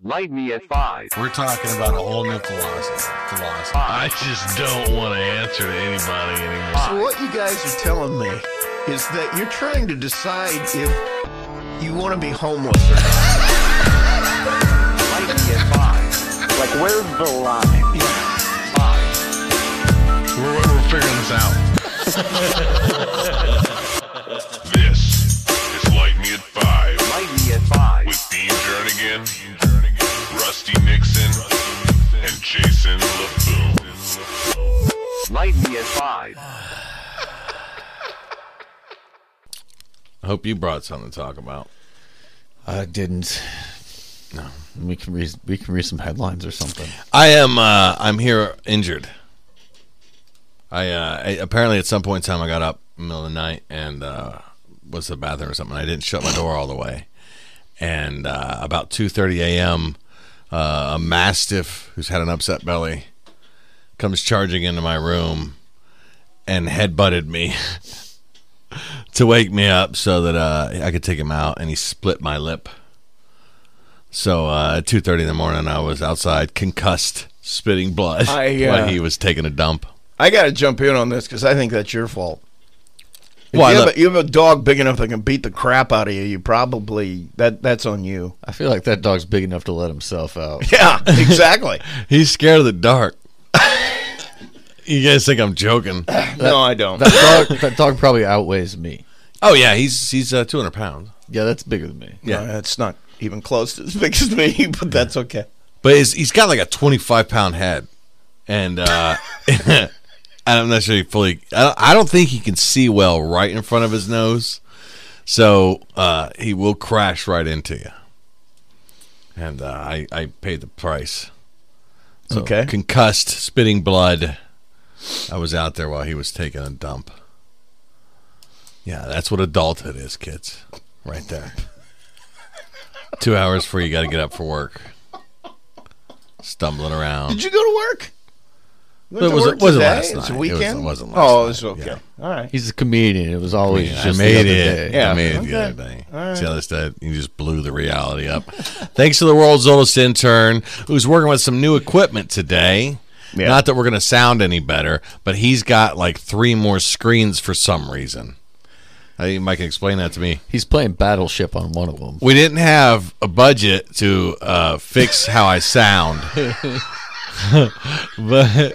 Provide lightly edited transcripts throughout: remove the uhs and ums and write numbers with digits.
Light me at 5. We're talking about a whole new philosophy. I just don't want to answer to anybody anymore. So what you guys are telling me is that you're trying to decide if you want to be homeless or not. Light me at 5. Like, where's the line? Yeah. 5. We're figuring this out. This is Light Me at 5. Light Me at 5. With Dean Jernigan, Rusty Nixon, and Jason LeFou. Light Me at 5. I hope you brought something to talk about. I didn't. No, we can read some headlines or something. I'm here injured. I apparently at some point in time I got up in the middle of the night and was to the bathroom or something. I didn't shut my door all the way, and about 2:30 a.m. A mastiff who's had an upset belly comes charging into my room and headbutted me to wake me up so that I could take him out, and he split my lip. So at 2:30 in the morning, I was outside concussed, spitting blood while he was taking a dump. I got to jump in on this because I think that's your fault. If you have a dog big enough that can beat the crap out of you, you probably that's on you. I feel like that dog's big enough to let himself out. Yeah, exactly. He's scared of the dark. You guys think I'm joking? No, I don't. That dog probably outweighs me. Oh yeah, he's 200 pounds. Yeah, that's bigger than me. Yeah, no, it's not even close to as big as me, but that's okay. But he's got like a 25-pound head, and I'm not sure he fully. I don't think he can see well right in front of his nose, so he will crash right into you. And I paid the price. So, okay. Concussed, spitting blood. I was out there while he was taking a dump. Yeah, that's what adulthood is, kids. Right there. 2 hours before you got to get up for work. Stumbling around. Did you go to work? But it wasn't last night. It's a weekend? It wasn't last night. Oh, it's okay. Yeah. All right. He's a comedian. It was always just the other day. Yeah, I made it the other day. All right. See how this day, he just blew the reality up. Thanks to the world's oldest intern who's working with some new equipment today. Yeah. Not that we're going to sound any better, but he's got like 3 more screens for some reason. I think Mike can explain that to me. He's playing Battleship on one of them. We didn't have a budget to fix how I sound. But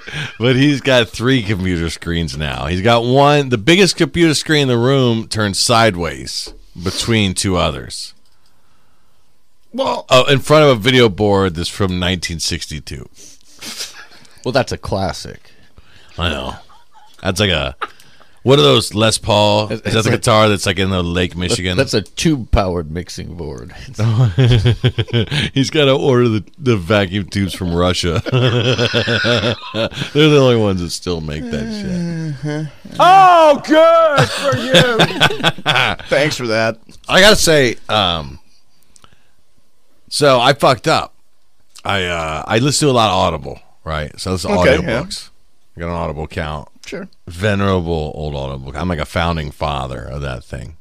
he's got 3 computer screens now. He's got one. The biggest computer screen in the room turned sideways between 2 others. Well, in front of a video board that's from 1962. Well, that's a classic. I know. That's like a. What are those Les Paul? Is that the guitar that's like in the Lake Michigan? That's a tube-powered mixing board. He's got to order the vacuum tubes from Russia. They're the only ones that still make that shit. Oh, good for you! Thanks for that. I gotta say, so I fucked up. I listen to a lot of Audible, right? So it's audiobooks. Yeah. I got an Audible account. Sure. Venerable old Audible. I'm like a founding father of that thing.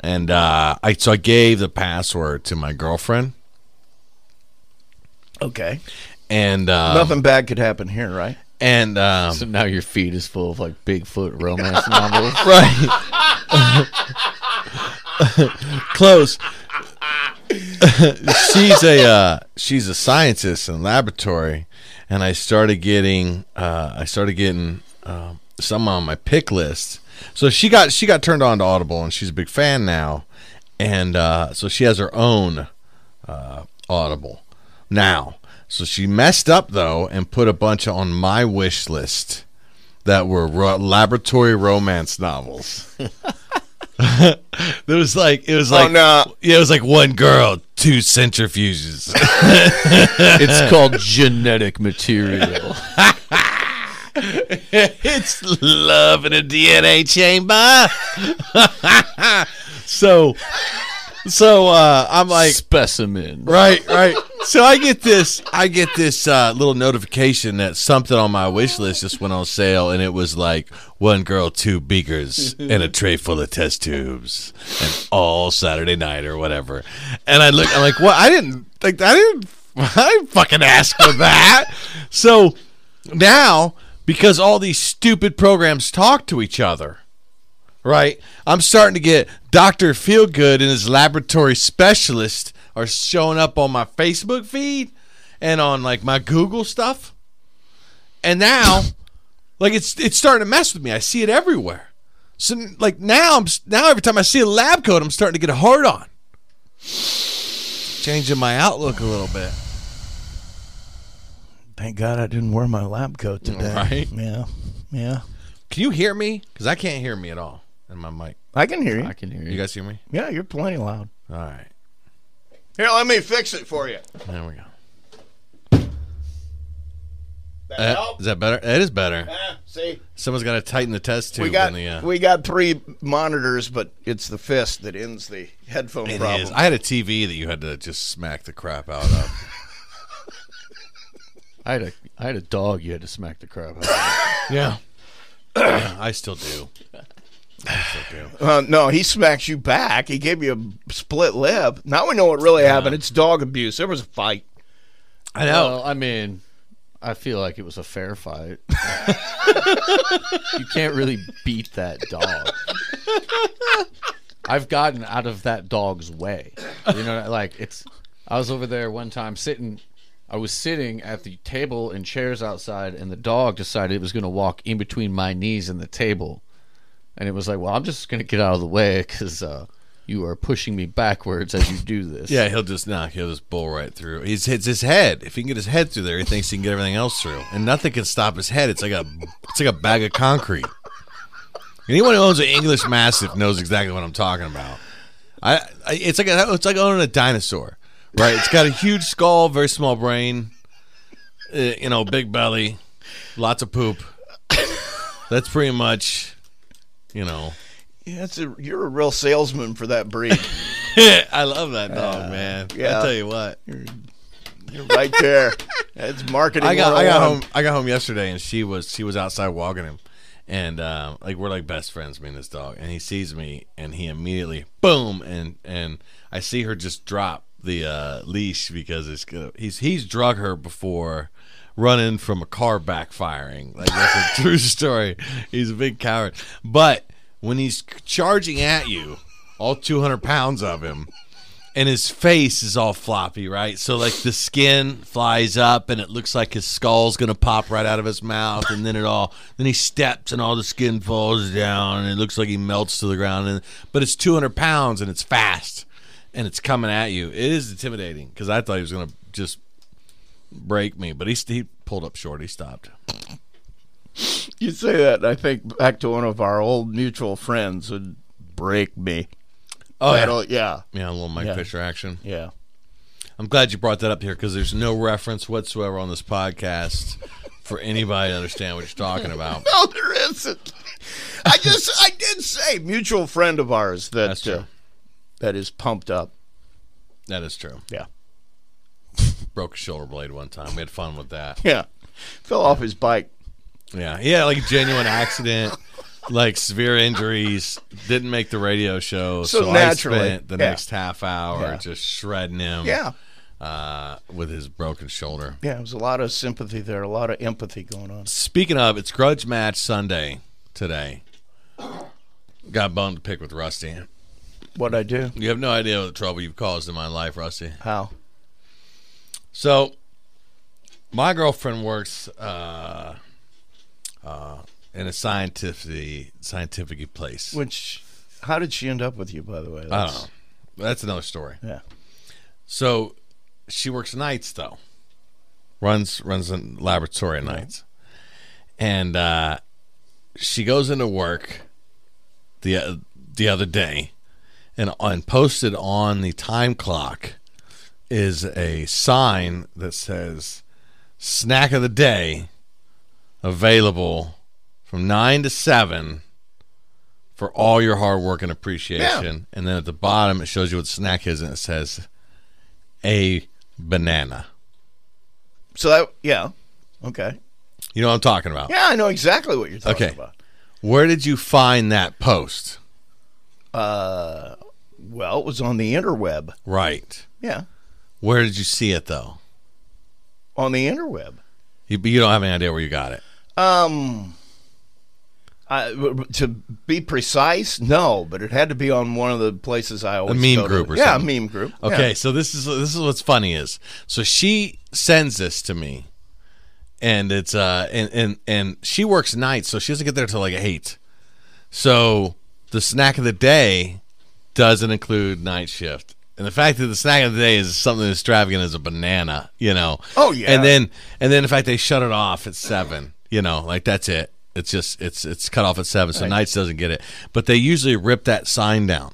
And I gave the password to my girlfriend. Okay. And nothing bad could happen here, right? And so now your feed is full of like Bigfoot romance novels. Right. Close. She's a scientist in the laboratory, and I started getting some on my pick list. So she got turned on to Audible, and she's a big fan now, and so she has her own Audible now. So she messed up though and put a bunch on my wish list that were laboratory romance novels. It was like, oh, no. Yeah, it was like One Girl, 2 Centrifuges. It's called Genetic Material. It's Love in a DNA Chamber. So I'm like, specimen. Right. So I get this little notification that something on my wish list just went on sale, and it was like one girl, two beakers, and a tray full of test tubes, and all Saturday night or whatever. And I look, I'm like, well, I didn't fucking ask for that. So now, because all these stupid programs talk to each other, right? I'm starting to get Dr. Feelgood and his laboratory specialist are showing up on my Facebook feed and on like my Google stuff. And now like it's starting to mess with me. I see it everywhere. So like now every time I see a lab coat, I'm starting to get a hard on. Changing my outlook a little bit. Thank God I didn't wear my lab coat today. Right? Yeah. Yeah. Can you hear me? Because I can't hear me at all in my mic. I can hear you. I can hear you. You guys hear me? Yeah, you're plenty loud. All right. Here, let me fix it for you. There we go. That help? Is that better? It is better. See? Someone's got to tighten the test tube. We got three monitors, but it's the fist that ends the headphone problem. Is. I had a TV that you had to just smack the crap out of. I had a dog you had to smack the crap out of. Yeah. Yeah. I still do. No, he smacks you back. He gave you a split lip. Now we know what really happened. It's dog abuse. There was a fight. I know. Well, I mean, I feel like it was a fair fight. You can't really beat that dog. I've gotten out of that dog's way. You know, like it's. I was over there one time sitting. I was sitting at the table and chairs outside, and the dog decided it was going to walk in between my knees and the table. And it was like, well, I'm just going to get out of the way because you are pushing me backwards as you do this. Yeah, he'll just bull right through. It's his head. If he can get his head through there, he thinks he can get everything else through. And nothing can stop his head. It's like a bag of concrete. Anyone who owns an English mastiff knows exactly what I'm talking about. It's like owning a dinosaur, right? It's got a huge skull, very small brain, big belly, lots of poop. That's pretty much... You know, yeah, you're a real salesman for that breed. I love that dog, man. Yeah. I tell you what, you're right there. It's marketing. I got home yesterday, and she was outside walking him, and we're like best friends, me and this dog. And he sees me, and he immediately boom, and I see her just drop the leash because it's good. He's drug her before. Running from a car backfiring. Like, that's a true story. He's a big coward. But when he's charging at you, all 200 pounds of him, and his face is all floppy, right? So, like, the skin flies up, and it looks like his skull's going to pop right out of his mouth, and then he steps, and all the skin falls down, and it looks like he melts to the ground. But it's 200 pounds, and it's fast, and it's coming at you. It is intimidating, because I thought he was going to just... break me, but he pulled up short. He stopped. You say that, and I think back to one of our old mutual friends would break me. Oh yeah, a little Mike Fisher action. Yeah, I'm glad you brought that up here because there's no reference whatsoever on this podcast for anybody to understand what you're talking about. No, there isn't. I did say mutual friend of ours that is pumped up. That is true. Yeah. Broke a shoulder blade one time. We had fun with that. Yeah. Fell off his bike. Yeah. Yeah, like a genuine accident, like severe injuries, didn't make the radio show. So naturally, I spent the next half hour just shredding him with his broken shoulder. Yeah, it was a lot of sympathy there, a lot of empathy going on. Speaking of, it's Grudge Match Sunday today. Got a bone to pick with Rusty. What'd I do? You have no idea what trouble you've caused in my life, Rusty. How? So, my girlfriend works in a scientific place. Which, how did she end up with you, by the way? I don't know. That's another story. Yeah. So, she works nights, though. Runs a laboratory at nights. And she goes into work the other day and posted on the time clock is a sign that says snack of the day available from 9 to 7 for all your hard work and appreciation. Yeah. And then at the bottom, it shows you what snack is, and it says a banana. So that, yeah, okay. You know what I'm talking about? Yeah, I know exactly what you're talking about. Okay. Where did you find that post? Well, it was on the interweb. Right. Yeah. Where did you see it, though? On the interweb. You don't have any idea where you got it? To be precise, no, but it had to be on one of the places I always go to. A meme group or something. Yeah, a meme group. Okay, yeah. So this is what's funny is. So she sends this to me, and it's and she works nights, so she doesn't get there till like 8. So the snack of the day doesn't include night shift. And the fact that the snack of the day is something as extravagant as a banana, you know. Oh yeah. And then in fact they shut it off at 7, you know, like that's it. It's just it's cut off at 7, so Nights doesn't get it. But they usually rip that sign down.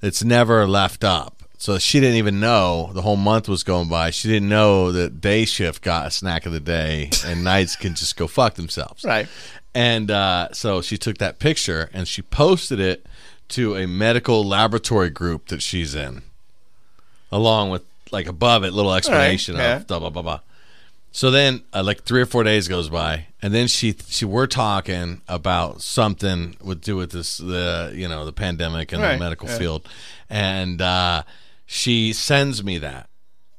It's never left up. So she didn't even know the whole month was going by. She didn't know that day shift got a snack of the day and nights can just go fuck themselves. Right. And so she took that picture and she posted it to a medical laboratory group that she's in, along with like above it little explanation of blah blah blah blah. So then, like 3 or 4 days goes by, and then she we're talking about something with do with this the pandemic and the medical field, and she sends me that,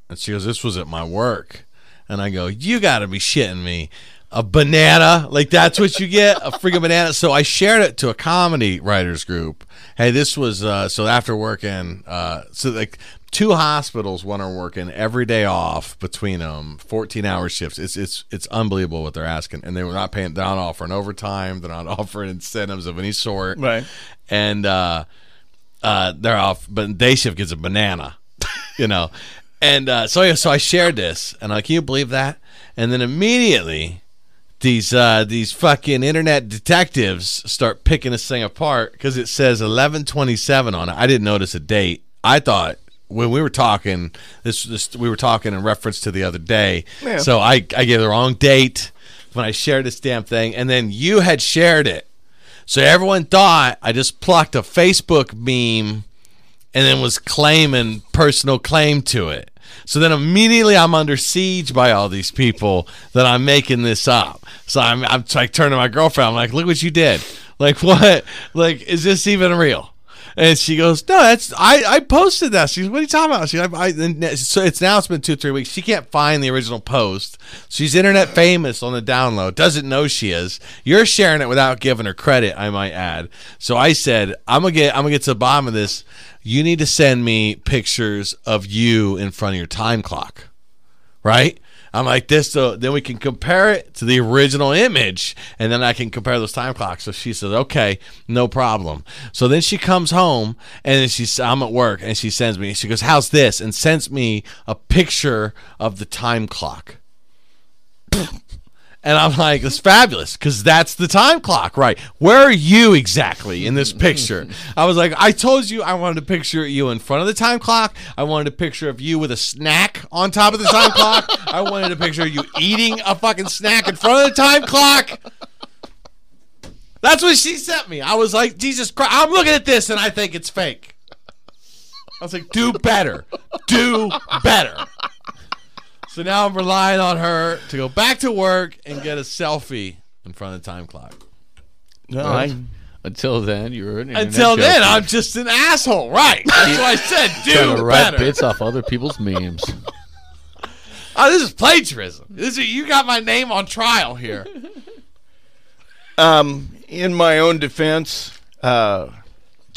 and she goes, "This was at my work," and I go, "You got to be shitting me, a banana? Like that's what you get, a freaking banana?" So I shared it to a comedy writers group. Hey, this was so after working, so like. 2 hospitals, one are working every day off between them, 14-hour shifts. It's unbelievable what they're asking, and they were not paying. They're not offering overtime. They're not offering incentives of any sort. Right, and they're off. But day shift gets a banana, you know. And so I shared this, and I'm like, can you believe that? And then immediately, these fucking internet detectives start picking this thing apart because it says 11/27 on it. I didn't notice a date. I thought. When we were talking, we were talking in reference to the other day. Yeah. So I gave the wrong date when I shared this damn thing, and then you had shared it. So everyone thought I just plucked a Facebook meme and then was claiming personal claim to it. So then immediately I'm under siege by all these people that I'm making this up. So I'm like turning to my girlfriend. I'm like, look what you did. Like what? Like is this even real? And she goes, no, that's I posted that. She goes, what are you talking about? She goes, so it's been 2-3 weeks. She can't find the original post. She's internet famous on the download. Doesn't know she is. You're sharing it without giving her credit, I might add. So I said, I'm gonna get to the bottom of this. You need to send me pictures of you in front of your time clock, right? I'm like this, so then we can compare it to the original image, and then I can compare those time clocks. So she says, okay, no problem. So then she comes home, and then I'm at work, and she sends me. She goes, how's this? And sends me a picture of the time clock. And I'm like, it's fabulous, because that's the time clock, right? Where are you exactly in this picture? I was like, I told you I wanted a picture of you in front of the time clock. I wanted a picture of you with a snack on top of the time clock. I wanted a picture of you eating a fucking snack in front of the time clock. That's what she sent me. I was like, Jesus Christ, I'm looking at this, and I think it's fake. I was like, do better. Do better. So now I'm relying on her to go back to work and get a selfie in front of the time clock. No, until then, you were an internet Until then, joker. I'm just an asshole. Right. That's what I said. Trying to write bits off other people's memes. Oh, this is plagiarism. You got my name on trial here. In my own defense,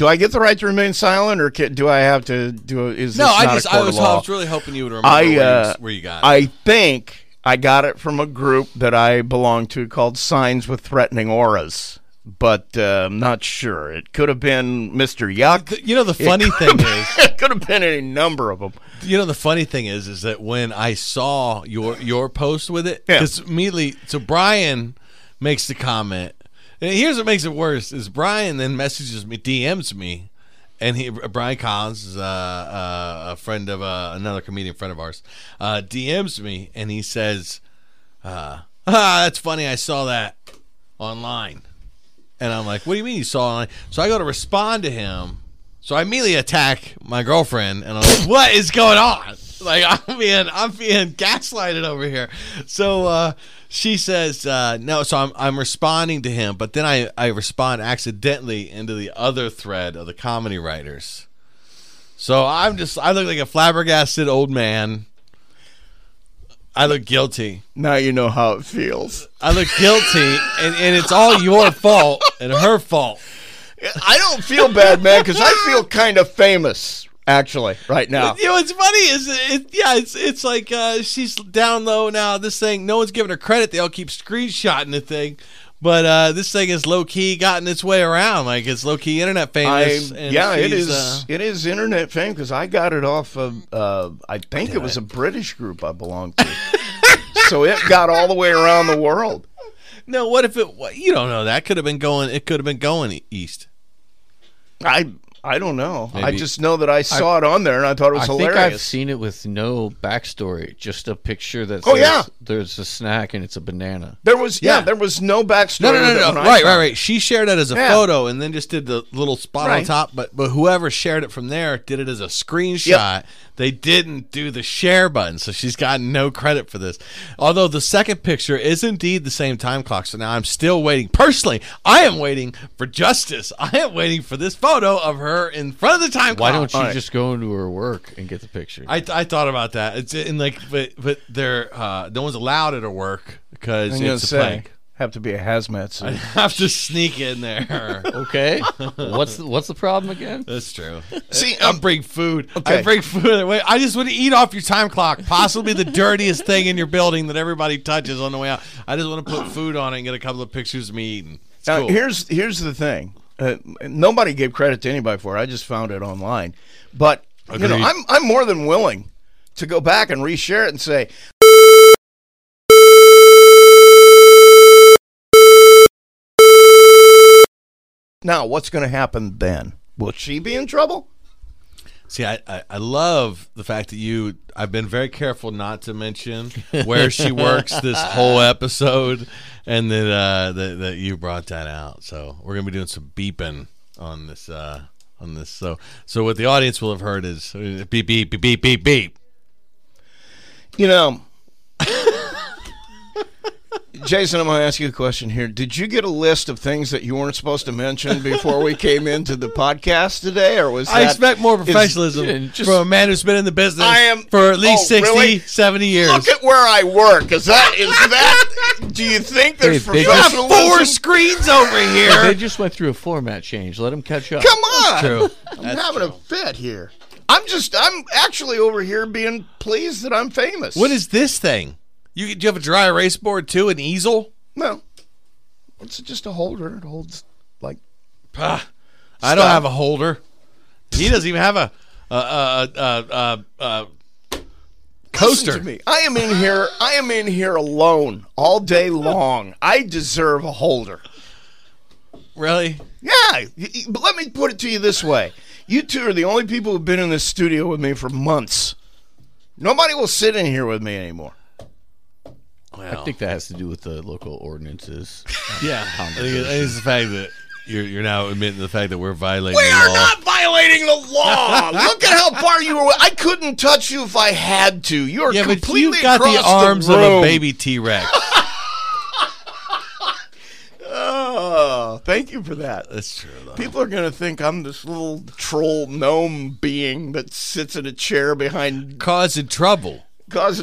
do I get the right to remain silent, or do I have to do? Is this no? Not a court of law? I was really hoping you would remember where you got it. I think I got it from a group that I belong to called Signs with Threatening Auras, but I'm not sure. It could have been Mr. Yuck. You know, the funny thing is, it could have been any number of them. You know, the funny thing is that when I saw your post with it, because immediately, so Brian makes the comment. And here's what makes it worse is Brian then messages me, DMs me, and Brian Collins is a friend of another comedian friend of ours, DMs me, and he says, that's funny, I saw that online. And I'm like, what do you mean you saw it online? So I go to respond to him. So I immediately attack my girlfriend, and I'm like, what is going on? Like, I'm being gaslighted over here. So she says, no, so I'm responding to him, but then I respond accidentally into the other thread of the comedy writers. So I look like a flabbergasted old man. I look guilty. Now you know how it feels. I look guilty, and it's all your fault and her fault. I don't feel bad, man, because I feel kind of famous, actually, right now. You know, what's funny is, it's like she's down low now. This thing, no one's giving her credit. They all keep screenshotting the thing. But this thing is low-key gotten its way around. Like, it's low-key internet famous. It is internet fame because I got it off of, I think it was a British group I belonged to. So it got all the way around the world. No, what if it? You don't know. That could have been going. It could have been going east. I don't know. Maybe. I just know that I saw it on there and I thought it was hilarious. I think I've seen it with no backstory, just a picture that says there's a snack and it's a banana. There was there was no backstory. No. Right. She shared it as a photo and then just did the little spot on top. But whoever shared it from there did it as a screenshot. Yep. They didn't do the share button, so she's gotten no credit for this. Although the second picture is indeed the same time clock, so now I'm still waiting. Personally, I am waiting for justice. I am waiting for this photo of her in front of the time clock. Why don't you just go into her work and get the picture? I thought about that. It's in like, but they're no one's allowed at her work because it's a plague. Have to be a hazmat suit. I have to sneak in there. Okay. What's the problem again? That's true. See, I bring food. Okay. I bring food. Wait, I just want to eat off your time clock. Possibly the dirtiest thing in your building that everybody touches on the way out. I just want to put food on it and get a couple of pictures of me eating. It's now, cool. Here's the thing. Nobody gave credit to anybody for it. I just found it online. But you know, I'm more than willing to go back and reshare it and say, now, what's going to happen then? Will she be in trouble? See, I love the fact that I've been very careful not to mention where she works this whole episode, and that that you brought that out. So we're going to be doing some beeping on this. So what the audience will have heard is beep, beep, beep, beep, beep, beep. You know, Jason, I'm going to ask you a question here. Did you get a list of things that you weren't supposed to mention before we came into the podcast today, or was that... I expect more professionalism from a man who's been in the business for at least 60, really? 70 years. Look at where I work. Is that? Do you think there's professionalism? You have 4 screens over here. They just went through a format change. Let them catch up. Come on. That's true. I'm having a fit here. I'm actually over here being pleased that I'm famous. What is this thing? Do you have a dry erase board, too? An easel? No. It's just a holder. It holds, like... I don't have a holder. He doesn't even have a coaster. Listen to me. I am in here alone all day long. I deserve a holder. Really? Yeah. But let me put it to you this way. You two are the only people who have been in this studio with me for months. Nobody will sit in here with me anymore. Well, I think that has to do with the local ordinances. Yeah, I think it's the fact that you're now admitting the fact that we're violating the law. We are not violating the law. Look at how far you were. I couldn't touch you if I had to. You are completely across the room. Yeah, but you got the arms of a baby T-Rex. Oh, thank you for that. That's true, though. People are going to think I'm this little troll gnome being that sits in a chair behind... Causing trouble because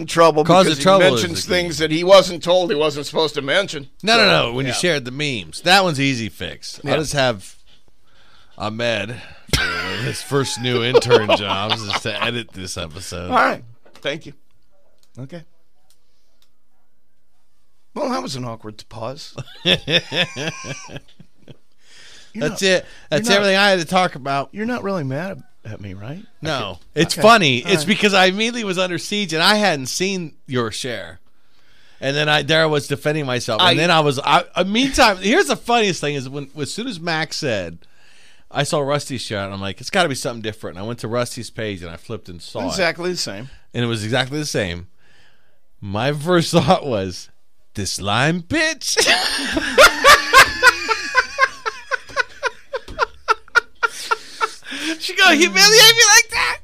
he mentions things that he wasn't told he wasn't supposed to mention. No. When you shared the memes, that one's easy fix. Yeah. I'll just have Ahmed for his first new intern job is to edit this episode. All right. Thank you. Okay. Well, that was an awkward pause. That's it. That's everything I had to talk about. You're not really mad at me, right? No. It's funny. All it's right. Because I immediately was under siege and I hadn't seen your share. And then I was defending myself. And meantime, here's the funniest thing is when as soon as Max said, I saw Rusty's share and I'm like, it's got to be something different. And I went to Rusty's page and I flipped and saw exactly the same. And it was exactly the same. My first thought was, this lime bitch. She gonna humiliate me like that?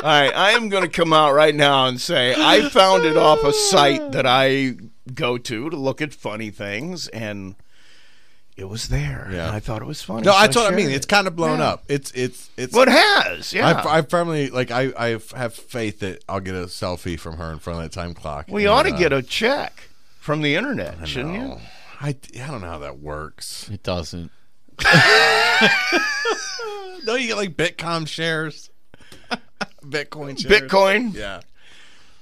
All right, I am going to come out right now and say I found it off a site that I go to look at funny things, and it was there. Yeah. And I thought it was funny. No, so that's what I mean. It's kind of blown up. It's well, it has. Yeah, I firmly like. I have faith that I'll get a selfie from her in front of that time clock. We ought to get a check from the internet, shouldn't you? I don't know how that works. It doesn't. No, you get like Bitcoin shares. Bitcoin shares. Bitcoin? Yeah.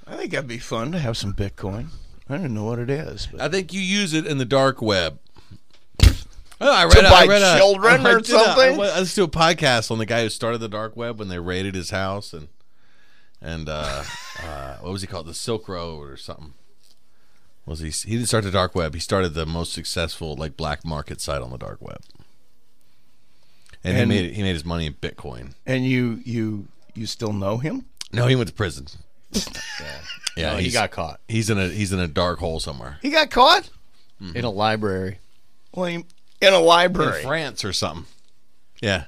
I think that'd be fun to have some Bitcoin. I don't know what it is. But I think you use it in the dark web. Oh, I read to buy children or something? I listened to a podcast on the guy who started the dark web when they raided his house. And what was he called? The Silk Road or something. He didn't start the dark web. He started the most successful like black market site on the dark web. And he made his money in Bitcoin. And you still know him? No, he went to prison. Yeah, no, he got caught. He's in a dark hole somewhere. He got caught? Mm-hmm. In a library. Well, in a library in France or something. Yeah.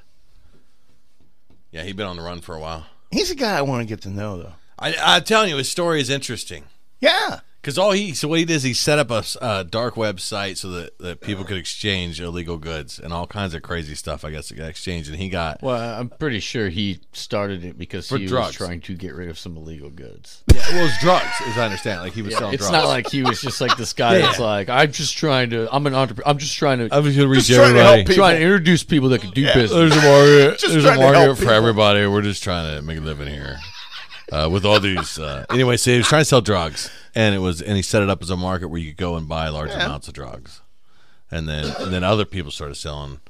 Yeah, he'd been on the run for a while. He's a guy I want to get to know, though. I'm telling you, his story is interesting. Yeah. Because what he did is he set up a dark website so that people could exchange illegal goods and all kinds of crazy stuff. I guess they got exchanged, and he got. Well, I'm pretty sure he started it because he was trying to get rid of some illegal goods. Yeah, well, it was drugs, as I understand. Like he was selling drugs. It's not like he was just like this guy that's like, I'm an entrepreneur. I'm just trying to. I'm just going to reach everybody. Trying to introduce people that can do business. There's a market. There's a market for everybody. We're just trying to make a living here. With all these, anyway, so he was trying to sell drugs, and he set it up as a market where you could go and buy large amounts of drugs, and then other people started selling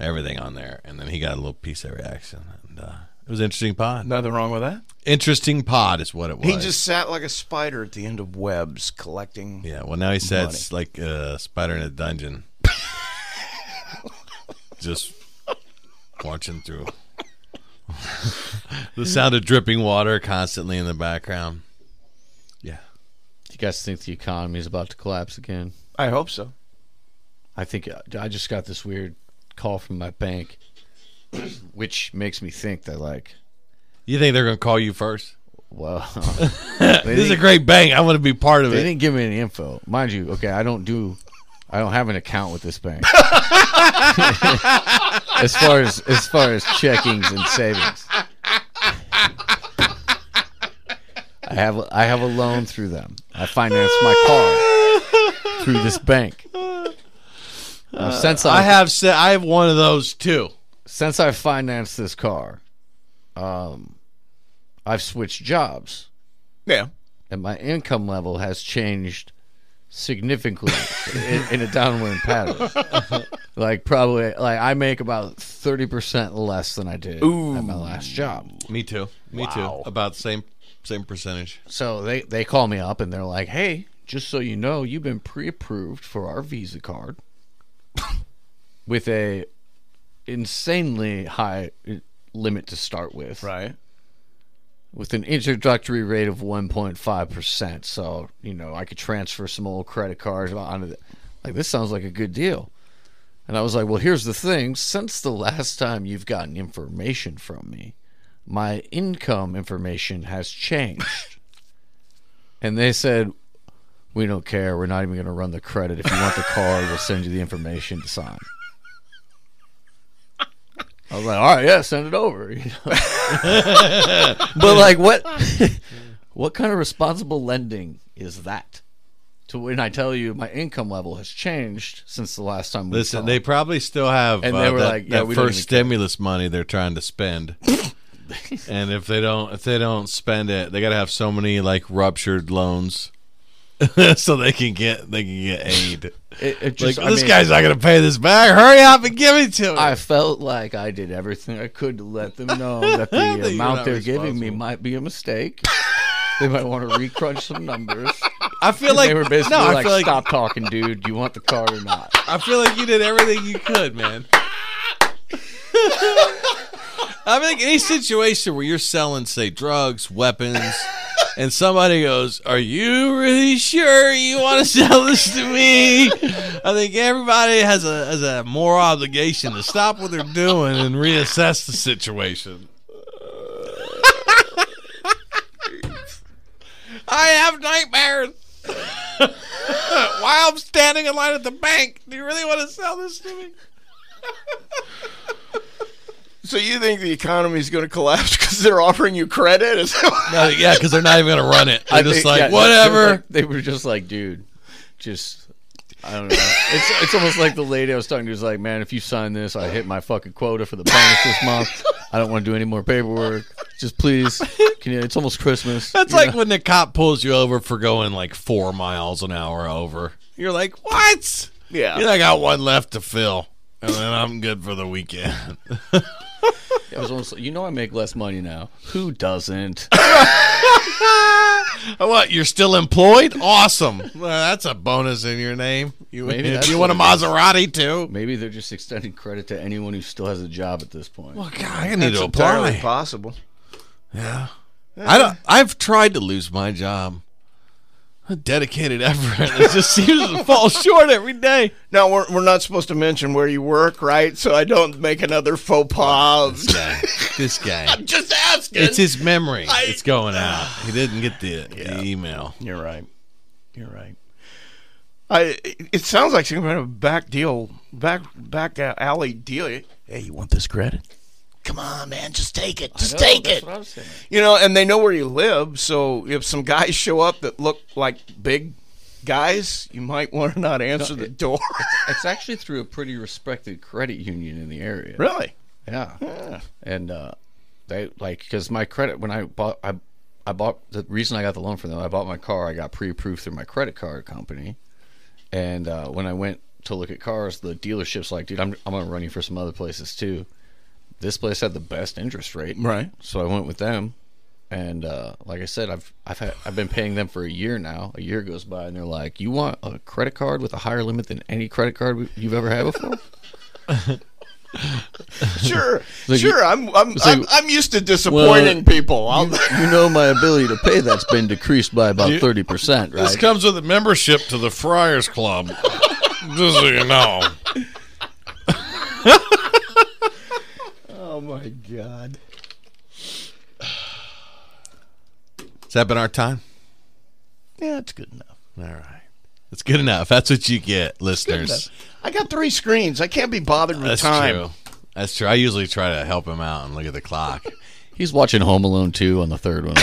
everything on there, and then he got a little piece of reaction, and it was an interesting pod. Nothing wrong with that. Interesting pod is what it was. He just sat like a spider at the end of webs collecting. Yeah, well now he sits like a spider in a dungeon, just marching through. The sound of dripping water constantly in the background. Yeah. You guys think the economy is about to collapse again? I hope so. I think I just got this weird call from my bank, which makes me think that, like... You think they're going to call you first? Well... This is a great bank. I want to be part of it. They didn't give me any info. Mind you, okay, I don't have an account with this bank. as far as checkings and savings. I have a loan through them. I financed my car through this bank. Now, since I have one of those too. Since I financed this car, I've switched jobs. Yeah. And my income level has changed significantly in a downward pattern. Like I make about 30% less than I did at my last job. Me too. About the same percentage. So they call me up and they're like, "Hey, just so you know, you've been pre-approved for our Visa card with a insanely high limit to start with, right? With an introductory rate of 1.5%. So, you know, I could transfer some old credit cards onto the, like, this sounds like a good deal." And I was like, "Well, here's the thing. Since the last time you've gotten information from me, my income information has changed." And they said, "We don't care. We're not even going to run the credit. If you want the card, we'll send you the information to sign." I was like, "All right, yeah, send it over." You know? But like, what kind of responsible lending is that? To when I tell you my income level has changed since the last time we saw. They probably still have that first stimulus money they're trying to spend. And if they don't spend it, they got to have so many like ruptured loans. So they can get aid. This guy's not going to pay this back. Hurry up and give it to me. I felt like I did everything I could to let them know that the amount they're giving me might be a mistake. They might want to recrunch some numbers. I feel like they were basically like, "Stop talking, dude. Do you want the card or not?" I feel like you did everything you could, man. I mean, like any situation where you're selling, say, drugs, weapons, And somebody goes, "Are you really sure you want to sell this to me?" I think everybody has a moral obligation to stop what they're doing and reassess the situation. I have nightmares while I'm standing in line at the bank. Do you really want to sell this to me? So you think the economy is going to collapse because they're offering you credit? No, yeah, because they're not even going to run it. They're just like, yeah, whatever. They were just like, dude, just, I don't know. It's almost like the lady I was talking to was like, man, if you sign this, I hit my fucking quota for the bonus this month. I don't want to do any more paperwork. Just please. It's almost Christmas. That's like when the cop pulls you over for going like 4 miles an hour over. You're like, what? Yeah. I got one left to fill. And then I'm good for the weekend. I was almost like, I make less money now. Who doesn't? What? You're still employed? Awesome. Well, that's a bonus in your name. You want a Maserati too? Maybe they're just extending credit to anyone who still has a job at this point. Well, God, I need to apply. It's entirely possible. Yeah. I've tried to lose my job. A dedicated effort. It just seems to fall short every day. Now, we're not supposed to mention where you work, right? So I don't make another faux pas. This guy. I'm just asking. It's his memory. It's going out. He didn't get the email. You're right. It sounds like some kind of back deal, back alley deal. Hey, you want this credit? Come on, man, just take it. Just take it. And they know where you live, so if some guys show up that look like big guys, you might want to not answer the door. It's actually through a pretty respected credit union in the area. Really? Yeah. And they because my credit, when I bought the reason I got the loan from them, I bought my car, I got pre-approved through my credit card company, and when I went to look at cars, the dealership's like, dude, I'm gonna run you for some other places too. This place had the best interest rate, right? So I went with them, and like I said, I've been paying them for a year now. A year goes by, and they're like, "You want a credit card with a higher limit than any credit card you've ever had before?" Sure. I'm used to disappointing people. My ability to pay that's been decreased by about 30%. Right? This comes with a membership to the Friars Club, just so you know. Oh, my God. Has that been our time? Yeah, it's good enough. All right. It's good enough. That's what you get, listeners. I got 3 screens. I can't be bothered with time. That's true. I usually try to help him out and look at the clock. He's watching Home Alone 2 on the third one.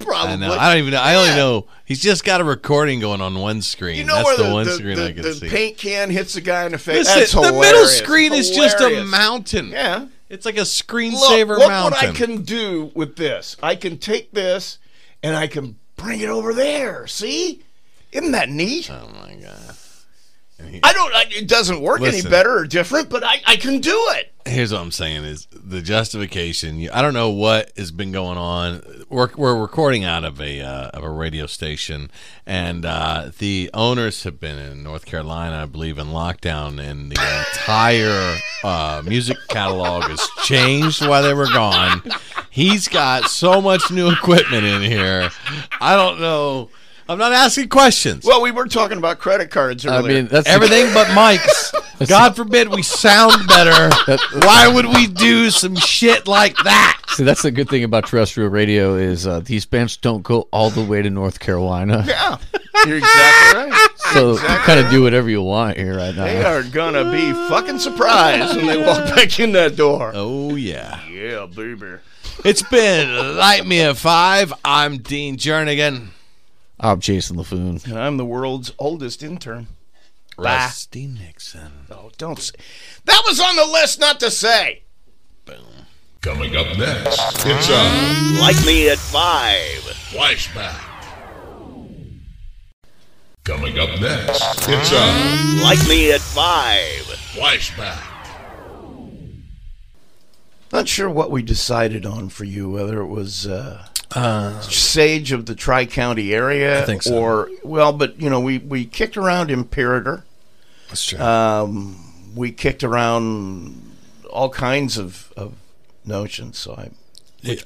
Probably. I know. I don't even know. I only know he's just got a recording going on one screen. That's the one screen I can see. The paint can hits the guy in the face. That's hilarious. The middle screen is just a mountain. Yeah. It's like a screensaver mountain. Look what I can do with this. I can take this and I can bring it over there. See? Isn't that neat? Oh, my God. It doesn't work any better or different, but I can do it. Here's what I'm saying is the justification. I don't know what has been going on. We're recording out of a radio station, and the owners have been in North Carolina, I believe, in lockdown, and the entire music catalog has changed while they were gone. He's got so much new equipment in here. I don't know. I'm not asking questions. Well, we were talking about credit cards earlier. I mean, that's everything but mics. God forbid we sound better. Why would we do some shit like that? See, that's the good thing about terrestrial radio is these bands don't go all the way to North Carolina. Yeah, you're exactly right. You kind of do whatever you want here right now. They are going to be fucking surprised when they walk back in that door. Oh, yeah. Yeah, baby. It's been Light Me at 5. I'm Dean Jernigan. I'm Jason LaFoon. And I'm the world's oldest intern. Rusty Nixon. Oh, don't say. That was on the list not to say. Boom. Coming up next, it's a Like Me at 5 flashback. Coming up next, it's a Like Me at 5 flashback. Not sure what we decided on for you, whether it was... Sage of the Tri-County area, I think so. We kicked around Imperator. That's true. We kicked around all kinds of notions. So I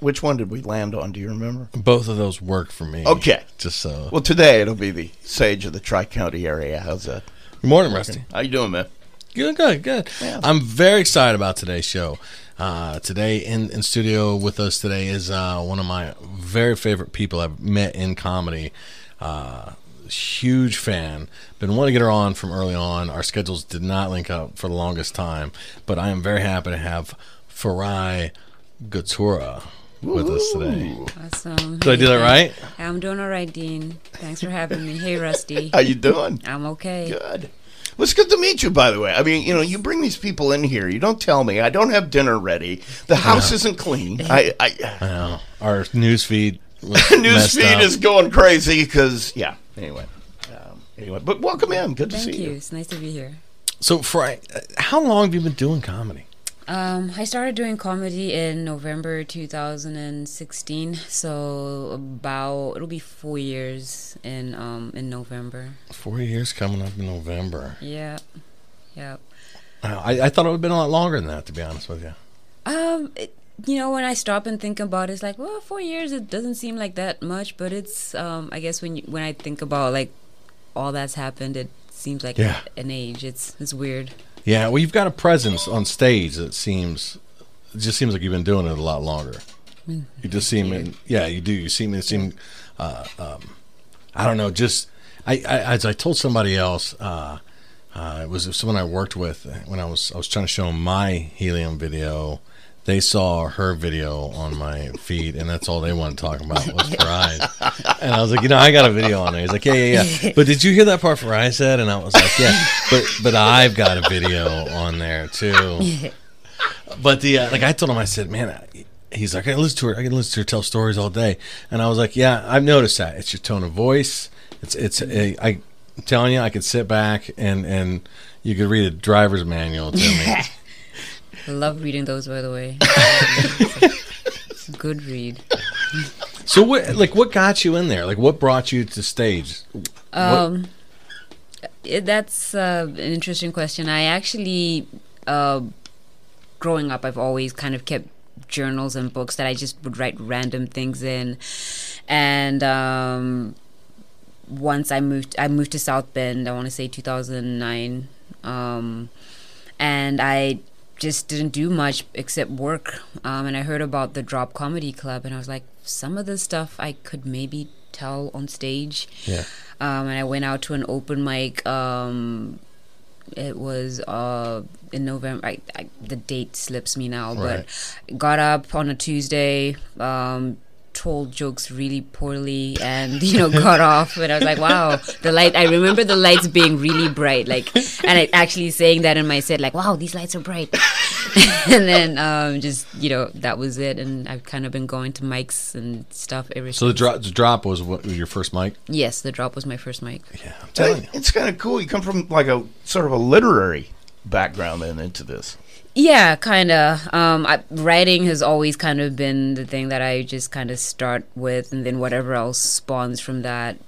Which one did we land on? Do you remember? Both of those work for me. Okay. Just so. Well, today it'll be the sage of the Tri-County area. How's that? Good morning, Rusty. How you doing, man? Good. Yeah. I'm very excited about today's show. Today in studio with us today is one of my very favorite people I've met in comedy. Huge fan. Been wanting to get her on from early on. Our schedules did not link up for the longest time, but I am very happy to have Farai Gotara with us today. Awesome. Did I do that right? I'm doing all right, Dean. Thanks for having me. Hey, Rusty. How you doing? I'm okay. Good. Well, it's good to meet you, by the way. I mean, you know, you bring these people in here. You don't tell me. I don't have dinner ready. The house isn't clean. I know. Our news feed is going crazy because, yeah. Anyway, but welcome in. Good to see you. Thank you. It's nice to be here. So, Farai, how long have you been doing comedy? I started doing comedy in November 2016, so it'll be 4 years in November. 4 years coming up in November. Yeah, yeah. I thought it would have been a lot longer than that, to be honest with you. You know, when I stop and think about it, it's like, well, 4 years, it doesn't seem like that much, but it's, I guess when I think about, like, all that's happened, it seems like an age. It's weird. Yeah, well, you've got a presence on stage that seems like you've been doing it a lot longer. You just seem, you do. You seem. I don't know. Just as I told somebody else, it was someone I worked with when I was trying to show them my helium video. They saw her video on my feed, and that's all they wanted to talk about was Farai. And I was like, you know, I got a video on it. He's like, yeah. But did you hear that part Farai said? And I was like, yeah. But I've got a video on there too. But the like, I told him, I said, man, he's like, I can listen to her tell stories all day. And I was like, yeah, I've noticed that. It's your tone of voice. I'm telling you, I could sit back and you could read a driver's manual to me. I love reading those, by the way. It's a good read. So what got you in there? Like, what brought you to stage? That's an interesting question. I actually, growing up, I've always kind of kept journals and books that I just would write random things in. And once I moved to South Bend, I want to say 2009. And I just didn't do much except work, and I heard about the Drop Comedy Club, and I was like, some of the stuff I could maybe tell on stage. Yeah. And I went out to an open mic. It was in November. The date slips me now, but got up on a Tuesday. Told jokes really poorly and, you know, got off, and I was like, wow, I remember the lights being really bright, like, and I actually saying that in my set, like, wow, these lights are bright. And then just, you know, that was it, and I've kind of been going to mics and stuff ever since. So the drop was your first mic? Yes, the Drop was my first mic. Yeah, I'm telling you. It's kind of cool. You come from like a sort of a literary background then into this. Yeah, kind of. Writing has always kind of been the thing that I just kind of start with, and then whatever else spawns from that.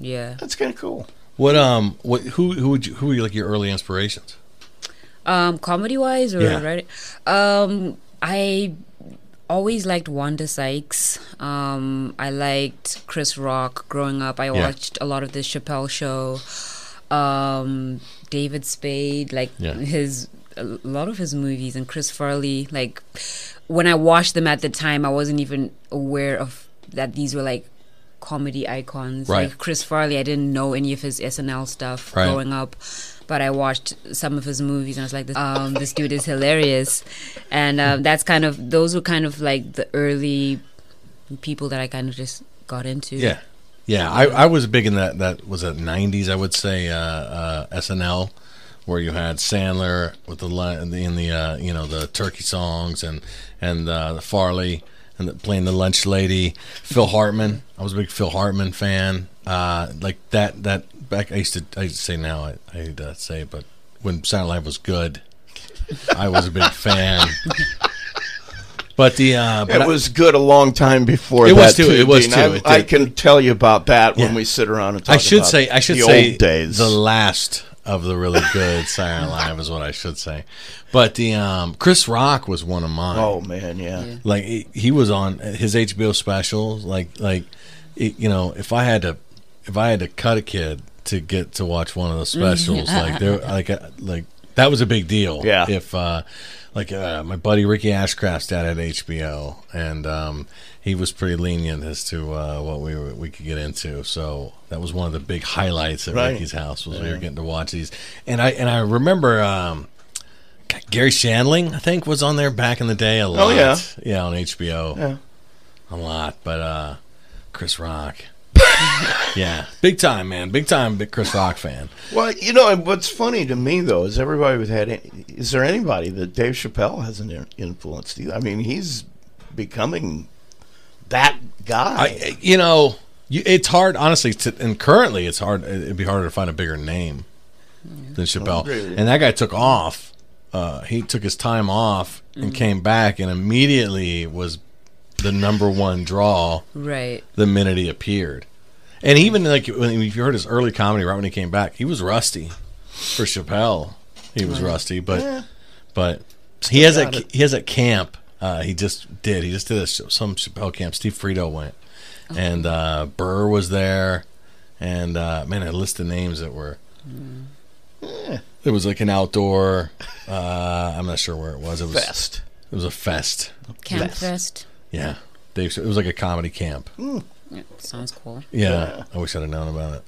Yeah, that's kind of cool. What? Who were you, like, your early inspirations? Comedy wise or writing? I always liked Wanda Sykes. I liked Chris Rock growing up. I watched a lot of the Chappelle Show. David Spade, like a lot of his movies, and Chris Farley. Like, when I watched them at the time, I wasn't even aware of that these were like comedy icons. Right. Like Chris Farley, I didn't know any of his SNL stuff growing up, but I watched some of his movies, and I was like, this dude is hilarious. And that's kind of, those were kind of like the early people that I kind of just got into. Yeah. Yeah, I was big in that was the 90s, I would say, SNL, where you had Sandler with the turkey songs and the Farley and playing the lunch lady. Phil Hartman, I was a big Phil Hartman fan. Like that back, I used to say now, but when Saturday Night Live was good, I was a big fan. But it was good a long time before that. It was too. I can tell you about that when we sit around and talk about the old days. The last of the really good Saturday Night Live is what I should say. But the Chris Rock was one of mine. Oh man, yeah. Like he was on his HBO specials. Like it, you know, if I had to cut a kid to get to watch one of those specials, like that was a big deal. Yeah. If my buddy Ricky Ashcraft's dad had HBO, and he was pretty lenient as to what we could get into. So that was one of the big highlights at Ricky's house was we were getting to watch these. And I remember Gary Shandling, I think, was on there back in the day a lot. Oh yeah, yeah, on HBO, yeah, a lot. But Chris Rock. Yeah, big time, man. Big time, big Chris Rock fan. Well, you know, and what's funny to me though is is there anybody that Dave Chappelle hasn't influenced? I mean, he's becoming that guy. It's hard, honestly. Currently, it's hard. It'd be harder to find a bigger name than Chappelle. Oh, really? And that guy took off. He took his time off and came back, and immediately was the number one draw. Right. The minute he appeared. And even if you heard his early comedy, right when he came back, he was rusty. For Chappelle, he was rusty, but he has a camp. He just did some Chappelle camp. Steve Frito went, and Burr was there, and man, I list the names that were. It was like an outdoor. I'm not sure where it was. It was a fest. Camp fest. Yeah, it was like a comedy camp. Mm. Yeah, sounds cool. Yeah, I wish I'd have known about it.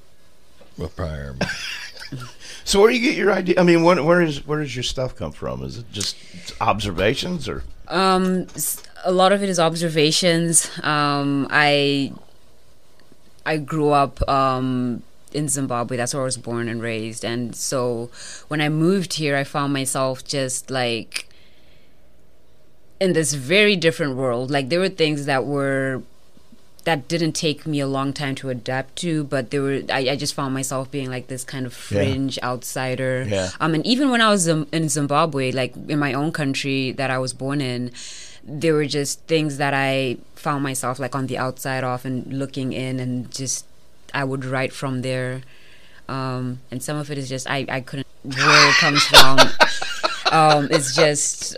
Well, prior. So, where do you get your idea? I mean, where does your stuff come from? Is it just observations, or? A lot of it is observations. I grew up in Zimbabwe. That's where I was born and raised, and so when I moved here, I found myself just like in this very different world. Like there were things that didn't take me a long time to adapt to, but I just found myself being like this kind of fringe outsider. Yeah. And even when I was in Zimbabwe, like in my own country that I was born in, there were just things that I found myself like on the outside of and looking in, and just I would write from there. And some of it is just I couldn't where it comes from. It's just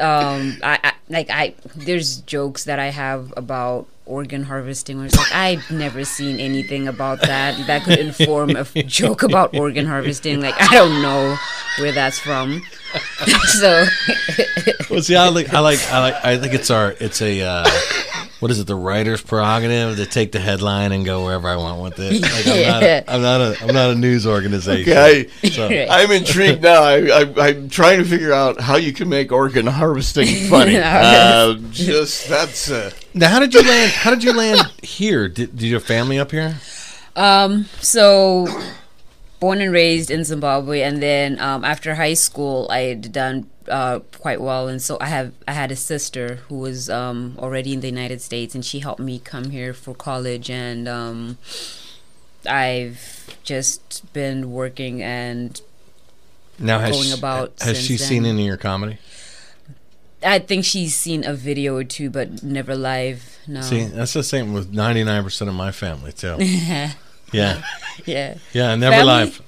there's jokes that I have about organ harvesting, or like I've never seen anything about that could inform a joke about organ harvesting. Like I don't know where that's from. So well, see, I think it's the writer's prerogative to take the headline and go wherever I want with it. Like, I'm not a news organization. Okay, I'm intrigued now. I'm trying to figure out how you can make organ harvesting funny. Now, how did you land here? Did you have family up here? So born and raised in Zimbabwe, and then after high school, I had done quite well, and so I had a sister who was already in the United States, and she helped me come here for college, and I've just been working and Has she seen any of your comedy? I think she's seen a video or two, but never live. No. See, that's the same with 99% of my family too. Yeah. Never live.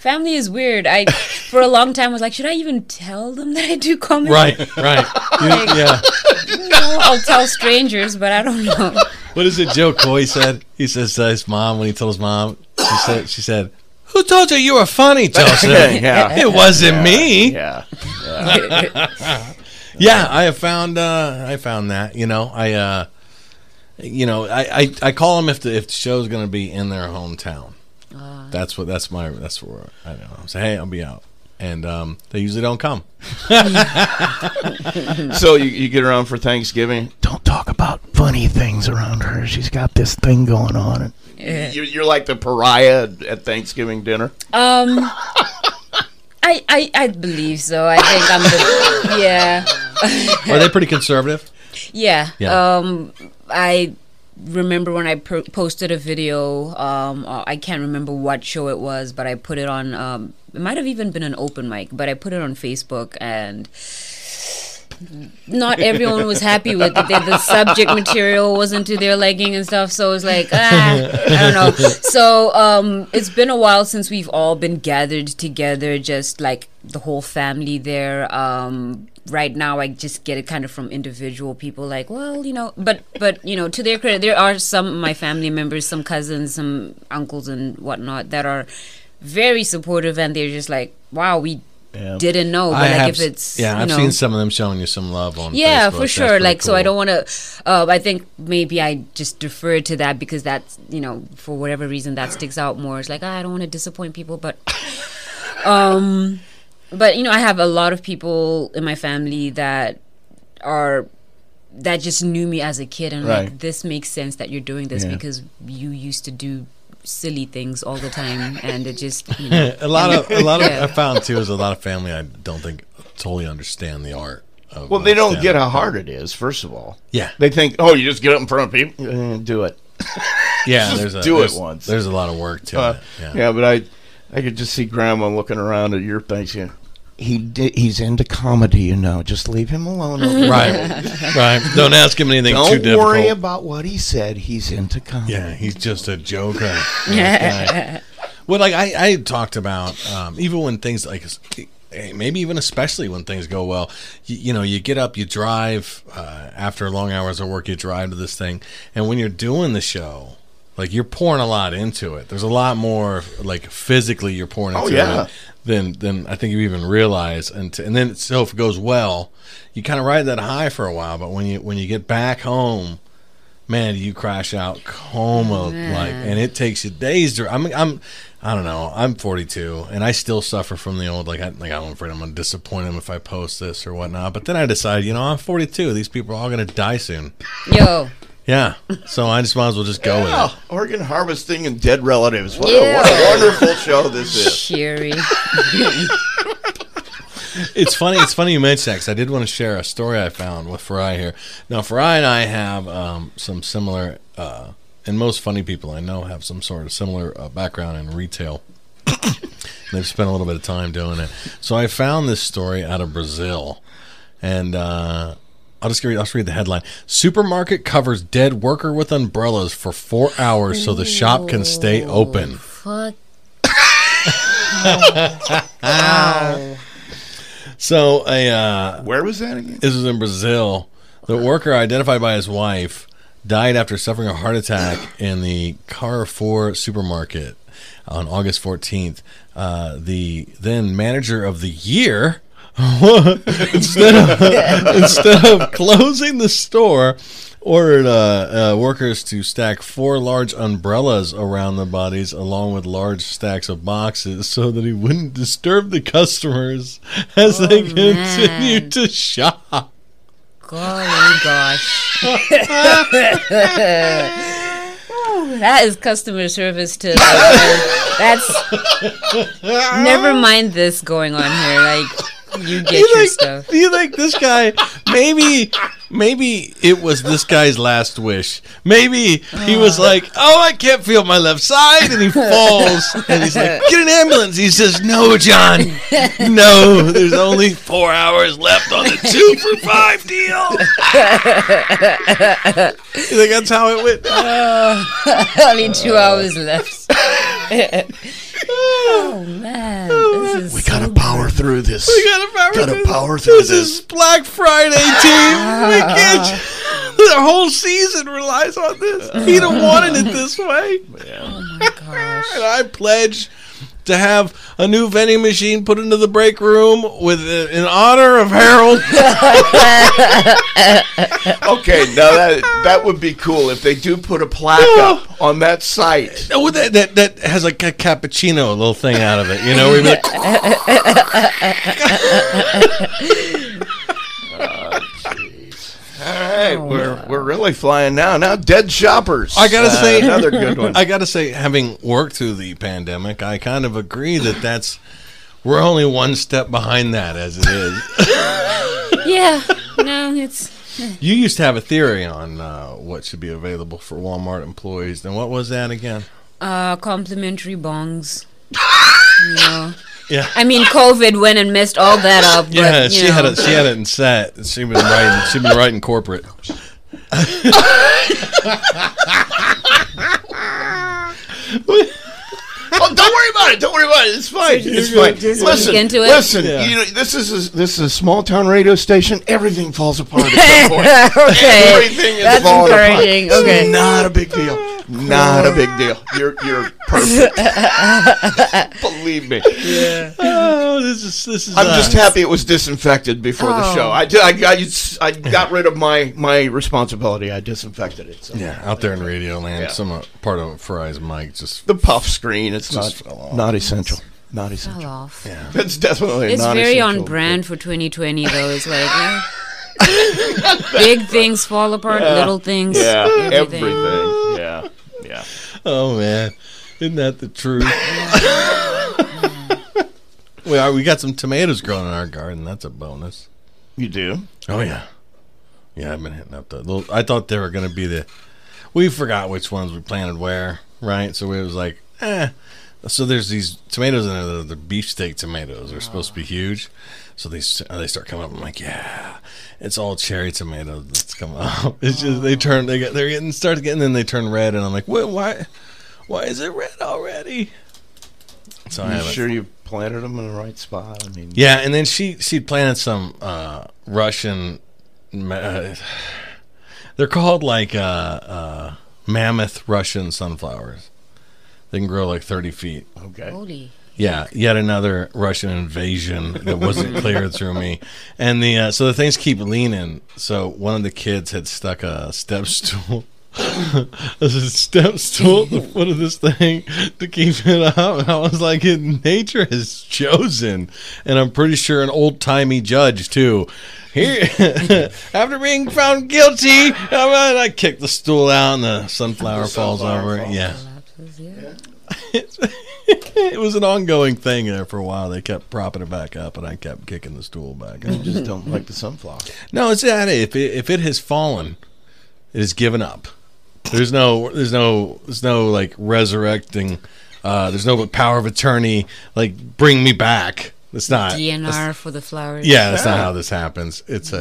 Family is weird. For a long time, I was like, should I even tell them that I do comedy? Right. I'll tell strangers, but I don't know. What is it Joe Koy said? He says his mom, when he told his mom, she said, who told you were funny, Joseph? It wasn't me. I have found that, I call them if the show's going to be in their hometown. That's where I don't know. So hey, I'll be out, and they usually don't come. So you get around for Thanksgiving. Don't talk about funny things around her. She's got this thing going on. Yeah. You're like the pariah at Thanksgiving dinner. I believe so. I think I'm the Are they pretty conservative? Yeah. I remember when I posted a video, I can't remember what show it was, but I put it on, it might have even been an open mic, but I put it on Facebook, and not everyone was happy with it. The subject material wasn't to their liking and stuff. So it's like, I don't know. So it's been a while since we've all been gathered together, just like the whole family there. Right now, I just get it kind of from individual people, like, well, you know, but you know, to their credit, there are some of my family members, some cousins, some uncles and whatnot that are very supportive, and they're just like, wow, we didn't know. But like, if it's I've seen some of them showing you some love on Facebook. For sure. That's like cool. So I don't want to. I think maybe I just defer to that because that's, you know, for whatever reason that sticks out more. It's like, I don't want to disappoint people, but you know, I have a lot of people in my family that just knew me as a kid, and like, this makes sense that you're doing this because you used to do silly things all the time, and it just, you know. I found too is a lot of family I don't think totally understand the art of, well, they don't get how hard it is, first of all. Yeah, they think, oh, you just get up in front of people and do it. Yeah, once there's a lot of work to it. But I could just see Grandma looking around at your things. He's into comedy, you know. Just leave him alone. Right. Don't ask him anything too difficult. Don't worry about what he said. He's into comedy. Yeah, he's just a joker. Well, like I talked about, even when things like, maybe even especially when things go well, you know, you get up, you drive after long hours of work, you drive to this thing, and when you're doing the show, like, you're pouring a lot into it. There's a lot more, like, physically you're pouring into it than I think you even realize. And then, so if it goes well, you kind of ride that high for a while. But when you get back home, man, you crash out coma-like. And it takes you days to... I don't know. I'm 42, and I still suffer from the old, I'm afraid I'm going to disappoint them if I post this or whatnot. But then I decide, you know, I'm 42. These people are all going to die soon. Yo... Yeah, so I just might as well just go with it. Organ harvesting and dead relatives. What a wonderful show this is. Cheery. It's funny you mentioned that, because I did want to share a story I found with Farai here. Now, Farai and I have some similar, and most funny people I know have some sort of similar background in retail. They've spent a little bit of time doing it. So I found this story out of Brazil, and... I'll just read the headline. Supermarket covers dead worker with umbrellas for 4 hours so the shop can stay open. Fuck. Wow. So where was that again? This was in Brazil. The worker, identified by his wife, died after suffering a heart attack in the Carrefour supermarket on August 14th. The then manager of the year... instead of closing the store, ordered workers to stack 4 large umbrellas around the bodies along with large stacks of boxes so that he wouldn't disturb the customers as they continued to shop. Golly gosh. That is customer service to... That's... Never mind this going on here. You get your stuff. Do you think this guy, maybe it was this guy's last wish. Maybe he was like, oh, I can't feel my left side. And he falls. And he's like, get an ambulance. He says, no, John. No, there's only 4 hours left on the 2 for $5 deal. You think that's how it went? Only 2 hours left. Oh, man. We got to power through this. We got to power through this. This is Black Friday, team. We can't. The whole season relies on this. He'd have wanted it this way. Yeah. Oh, my gosh. And I pledge to have a new vending machine put into the break room with in honor of Harold. Okay, now that would be cool if they do put a plaque up on that site. Oh, that has like a cappuccino little thing out of it, you know? We'd be like, all right, we're really flying now. Now, dead shoppers. I gotta say another good one. I gotta say, having worked through the pandemic, I kind of agree that's we're only one step behind that as it is. You used to have a theory on what should be available for Walmart employees, and what was that again? Complimentary bongs. You know. Yeah. I mean, COVID went and messed all that up. But, yeah, she had it. She had it in set. She was writing. She been writing corporate. Oh, don't worry about it. Don't worry about it. It's fine. It's fine. Listen. Yeah. You know, this is a small town radio station. Everything falls apart at some point. Okay. Everything is falling apart. Okay. Not a big deal. Not a big deal. You're perfect. Believe me. Yeah. Oh, this is. I'm just happy it was disinfected before the show. I got rid of my responsibility. I disinfected it. So. Yeah. Out there in radio land, some part of Farai's mic just the puff screen. It's not essential. Not essential. Fell off. Yeah. It's definitely. It's very on brand for 2020 though. It's like. Big things fall apart. Yeah. Little things. Yeah. Everything. Yeah. Yeah. Oh man, isn't that the truth? We got some tomatoes growing in our garden. That's a bonus. You do? Oh yeah, yeah. I've been hitting up the little. I thought they were going to be the. We forgot which ones we planted where, right? So it was like, So there's these tomatoes in there. The beefsteak tomatoes are supposed to be huge. So they start coming up. I'm like, yeah, it's all cherry tomatoes that's coming up. It's just they turn red, and I'm like, what? Why is it red already? So I'm sure you planted them in the right spot. I mean, yeah, and then she planted some Russian. They're called like mammoth Russian sunflowers. They can grow like 30 feet. Okay. Holy. Yeah, yet another Russian invasion that wasn't clear through me, and so the things keep leaning. So one of the kids had stuck a step stool, at the foot of this thing to keep it up. And I was like, nature has chosen, and I'm pretty sure an old timey judge too. Here, after being found guilty, I kicked the stool out, and the sunflower falls over. Yeah. It was an ongoing thing there for a while. They kept propping it back up, and I kept kicking the stool back up. You just don't like the sunflower. No, it's that if it has fallen, it is given up. There's no like resurrecting. There's no power of attorney. Like bring me back. It's not DNR for the flowers. Yeah, that's not how this happens. It's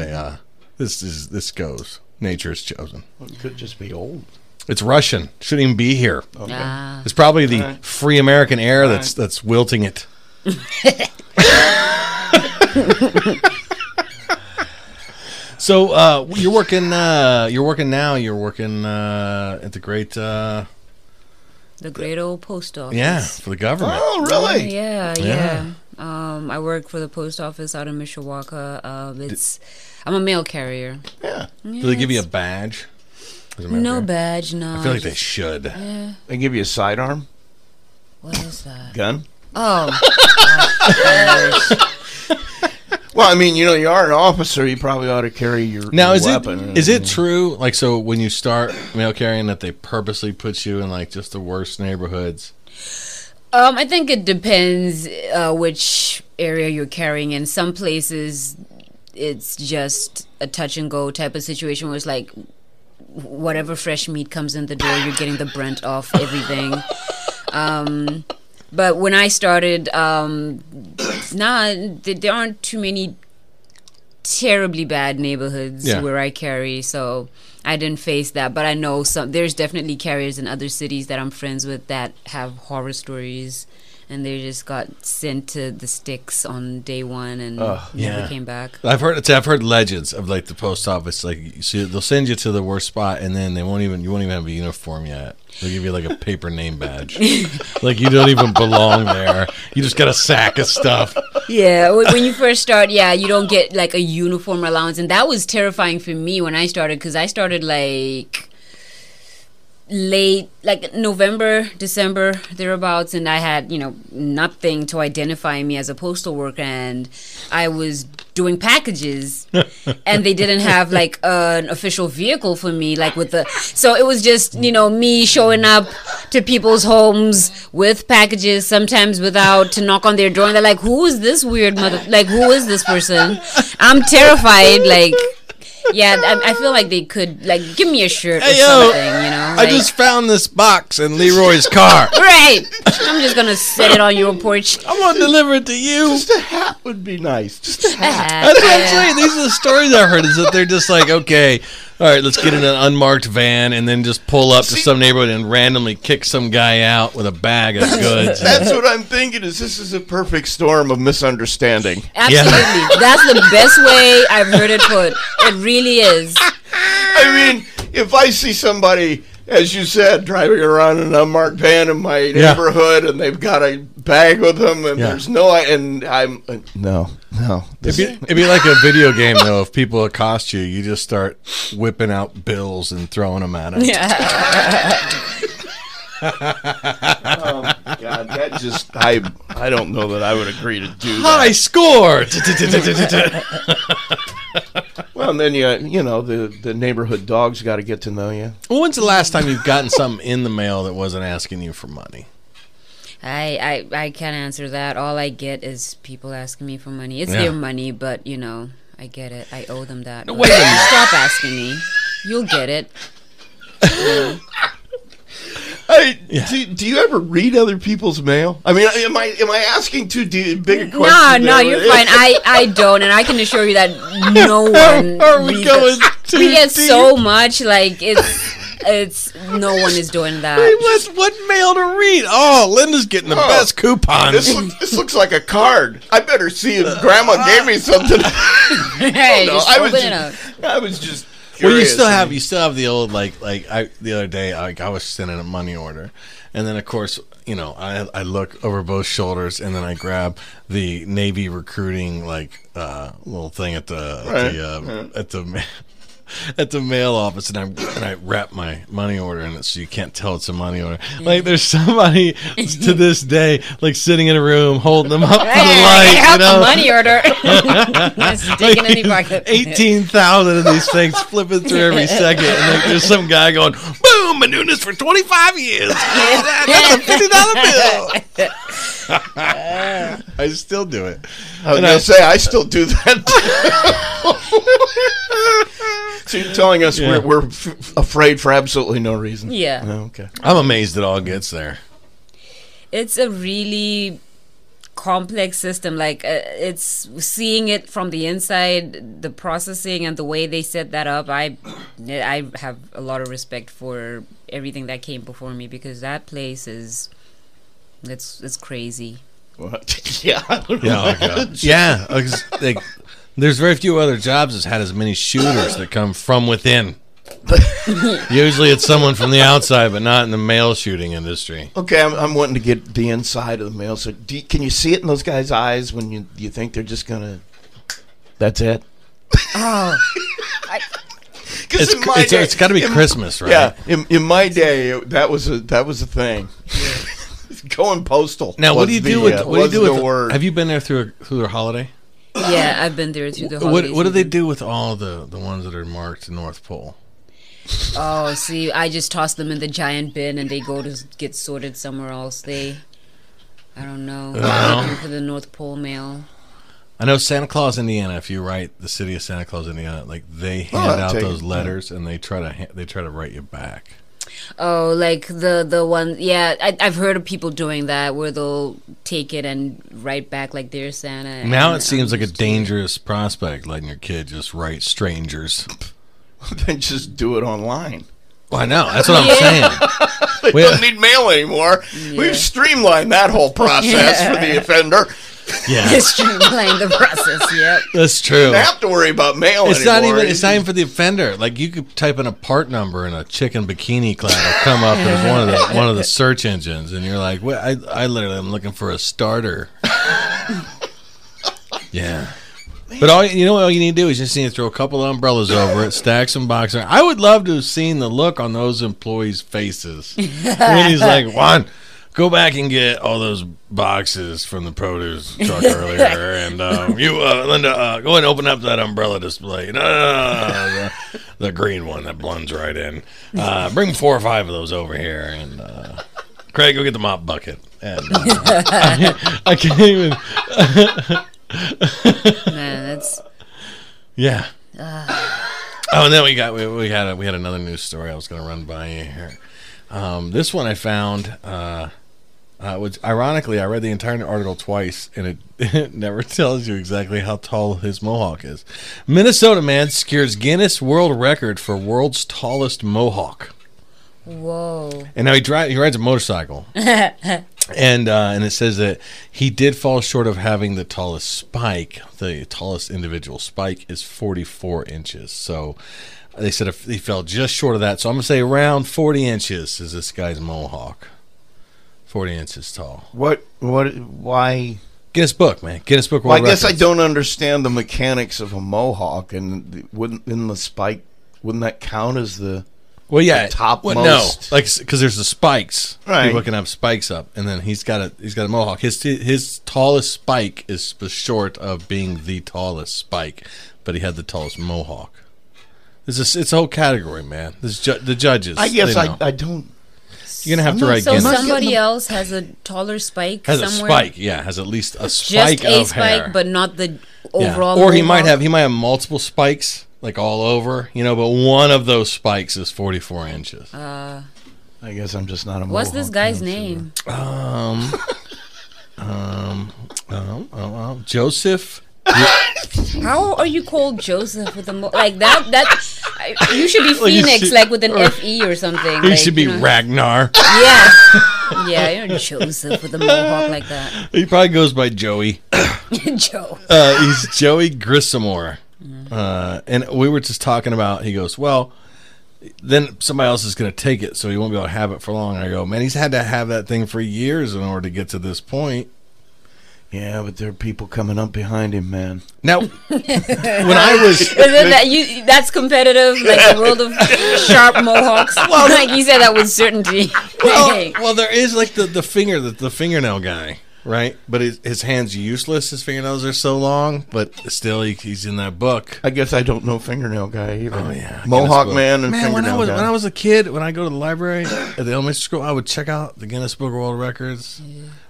this goes. Nature is chosen. Well, it could just be old. It's Russian. Shouldn't even be here. Okay. It's probably the free American air that's wilting it. So you're working at the great old post office. Yeah, for the government. Oh, really? Yeah. I work for the post office out in Mishawaka. I'm a mail carrier. Yeah. Do they give you a badge? No badge, no. I feel like they should. Yeah. They give you a sidearm? What is that? Gun? Oh. Well, I mean, you are an officer. You probably ought to carry your weapon. Is it true, like, so when you start mail carrying that they purposely put you in, like, just the worst neighborhoods? I think it depends which area you're carrying in. Some places, it's just a touch-and-go type of situation where it's like, whatever fresh meat comes in the door, you're getting the brunt off everything. But when I started, there aren't too many terribly bad neighborhoods where I carry, so I didn't face that. But I know there's definitely carriers in other cities that I'm friends with that have horror stories, and they just got sent to the sticks on day one and never came back. I've heard legends of like the post office, like so they'll send you to the worst spot, and then you won't even have a uniform yet. They'll give you like a paper name badge, like you don't even belong there. You just got a sack of stuff. Yeah, when you first start, you don't get like a uniform allowance, and that was terrifying for me when I started because I started like. Late, like November, December, thereabouts, and I had, nothing to identify me as a postal worker, and I was doing packages, and they didn't have like an official vehicle for me, like so it was just, me showing up to people's homes with packages, sometimes without, to knock on their door, and they're like, who is this weird mother? Like, who is this person? I'm terrified, like. Yeah, I feel like they could, like, give me a shirt or something, you know? Like, I just found this box in Leroy's car. Right. I'm just going to set it on your porch. I want to deliver it to you. Just a hat would be nice. Just a hat. That's what I'm saying. These are the stories I heard, is that they're just like, okay, all right, let's get in an unmarked van and then just pull up to some neighborhood and randomly kick some guy out with a bag of goods. That's what I'm thinking, is this is a perfect storm of misunderstanding. Absolutely. Yeah. That's the best way I've heard it put. It really is. I mean, if I see somebody, as you said, driving around in an unmarked van in my neighborhood, and they've got a bag with them, and there's no, and I'm no. It'd be like a video game, though. If people accost you, you just start whipping out bills and throwing them at them. Yeah. Oh God, that just I don't know that I would agree to do that. High score. Well, and then you know, the neighborhood dog's got to get to know you. Well, when's the last time you've gotten something in the mail that wasn't asking you for money? I can't answer that. All I get is people asking me for money. It's their money, but you know, I get it. I owe them that. No, wait a minute. Stop asking me. You'll get it. Yeah. Do you ever read other people's mail? I mean, am I asking too big a question? No, you're fine. I don't, and I can assure you that no one. Are we going too We get deep? So much, like, it's no one is doing that. Wait, what mail to read? Oh, Linda's getting the best coupons. This looks like a card. I better see if Grandma gave me something. Hey, I was just. Well, you still have the old, like I, the other day, I was sending a money order, and then of course, you know, I look over both shoulders, and then I grab the Navy recruiting little thing at the mail office, and I wrap my money order in it so you can't tell it's a money order. Like, there's somebody to this day, like, sitting in a room holding them up to the light. You have a money order. Sticking in your pocket. 18,000 of these things flipping through every second, and like, there's some guy going, "Boom! Been doing this for 25 years. That's a $50 bill." I still do it. I was gonna say, I still do that. So you're telling us we're afraid for absolutely no reason. Yeah. Oh, okay. I'm amazed it all gets there. It's a really complex system. Like, it's seeing it from the inside, the processing and the way they set that up. I have a lot of respect for everything that came before me, because that place is... It's crazy. What? Yeah. Like, there's very few other jobs that's had as many shooters that come from within. Usually it's someone from the outside, but not in the mail shooting industry. Okay, I'm wanting to get the inside of the mail. So can you see it in those guys' eyes when you think they're just gonna? That's it. Oh. It's got to be Christmas, right? Yeah. In my day, that was a thing. Going postal. Now, what do you do with? What do you do with? Have you been there through a holiday? Yeah, I've been there through the holiday. What do they do with all the ones that are marked North Pole? Oh, see, I just toss them in the giant bin, and they go to get sorted somewhere else. I don't know. I'm looking for the North Pole mail. I know Santa Claus, Indiana. If you write the city of Santa Claus, Indiana, like, they hand out those letters, and they try to write you back. Oh, like the one, yeah. I've heard of people doing that, where they'll take it and write back like they're Santa. Now it seems like a dangerous prospect, letting your kid just write strangers. Then just do it online. Well, I know. That's what I'm saying. We don't need mail anymore. Yeah. We've streamlined that whole process for the offender. Yeah, streamlined the process. Yep, that's true. You don't have to worry about mail anymore. It's not even for the offender. Like, you could type in a part number, and a chicken bikini clown will come up as one of the search engines, and you're like, "Well, I literally am looking for a starter." Yeah. Man. But all you need to do is just need to throw a couple of umbrellas over it, stack some boxes. I would love to have seen the look on those employees' faces when he's like, "Juan, go back and get all those boxes from the produce truck earlier, and Linda, go ahead and open up that umbrella display. The green one that blends right in. Bring 4 or 5 of those over here, and Craig, go get the mop bucket." And, I can't even. Man, that's. Yeah. Oh, and then we had another news story I was going to run by you here. This one I found, which ironically I read the entire article twice, and it never tells you exactly how tall his mohawk is. Minnesota man secures Guinness World Record for world's tallest mohawk. Whoa! And now he rides a motorcycle, and it says that he did fall short of having the tallest spike. The tallest individual spike is 44 inches. So they said if he fell just short of that. So I'm gonna say around 40 inches is this guy's mohawk. 40 inches tall. What? Why? Guinness Book, man. Guinness Book World Records. I guess I don't understand the mechanics of a mohawk, and wouldn't that count as the? Well, yeah, the top most. No, like because there's the spikes. Right, people can have spikes up, and then he's got a mohawk. His tallest spike is short of being the tallest spike, but he had the tallest mohawk. It's a whole category, man. The judges. I guess I don't. You're gonna have to write. So Guinness. Somebody else has a taller spike. Has somewhere. A spike, yeah. Has at least a spike. Just a of spike, hair. But not the overall. Yeah. Or he might have multiple spikes. Like all over, but one of those spikes is 44 inches. I guess I'm just not a mohawk. What's this guy's name? Joseph. How are you called Joseph with a like that? That you should be Phoenix, like with an FE or something. You should be Ragnar. Yeah, you're Joseph with a mohawk like that. He probably goes by Joey. Joe. He's Joey Grissomore. And we were just talking about, he goes, well, then somebody else is going to take it, so he won't be able to have it for long. And I go, man, he's had to have that thing for years in order to get to this point. Yeah, but there are people coming up behind him, man. Now, when I was... that's competitive, like the world of sharp mohawks. Well, like you said that with certainty. Well, there is like the fingernail guy. Right, but his hand's useless. His fingernails are so long, but still he's in that book. I guess I don't know fingernail guy either. Oh yeah, mohawk man and fingernail guy. When I was a kid, when I go to the library at the elementary school, I would check out the Guinness Book of World Records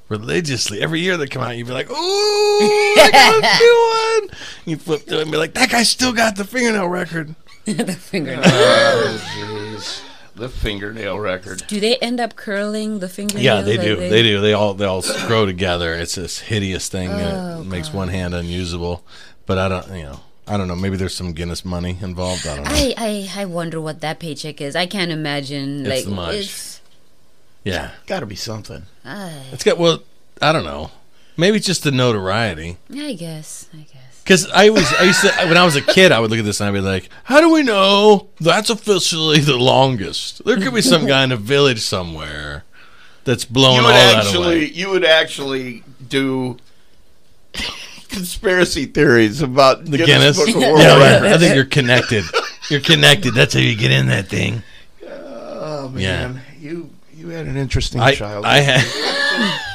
religiously every year. They come out, you'd be like, "Ooh, I got a new one!" You flip through it and be like, "That guy still got the fingernail record." The fingernail. Oh, jeez. The fingernail record. Do they end up curling the fingernail? Yeah, they do. They do. They all grow together. It's this hideous thing that makes one hand unusable. But I don't know. Maybe there's some Guinness money involved. I don't know. I wonder what that paycheck is. I can't imagine. It's much. Yeah, got to be something. It's got. Well, I don't know. Maybe it's just the notoriety. I guess. Because I used to, when I was a kid, I would look at this and I'd be like, how do we know that's officially the longest? There could be some guy in a village somewhere that's blown all that away. You would actually do conspiracy theories about the Guinness Book of World Records. I think you're connected. You're connected. That's how you get in that thing. Oh, man. Yeah. You had an interesting childhood. I had...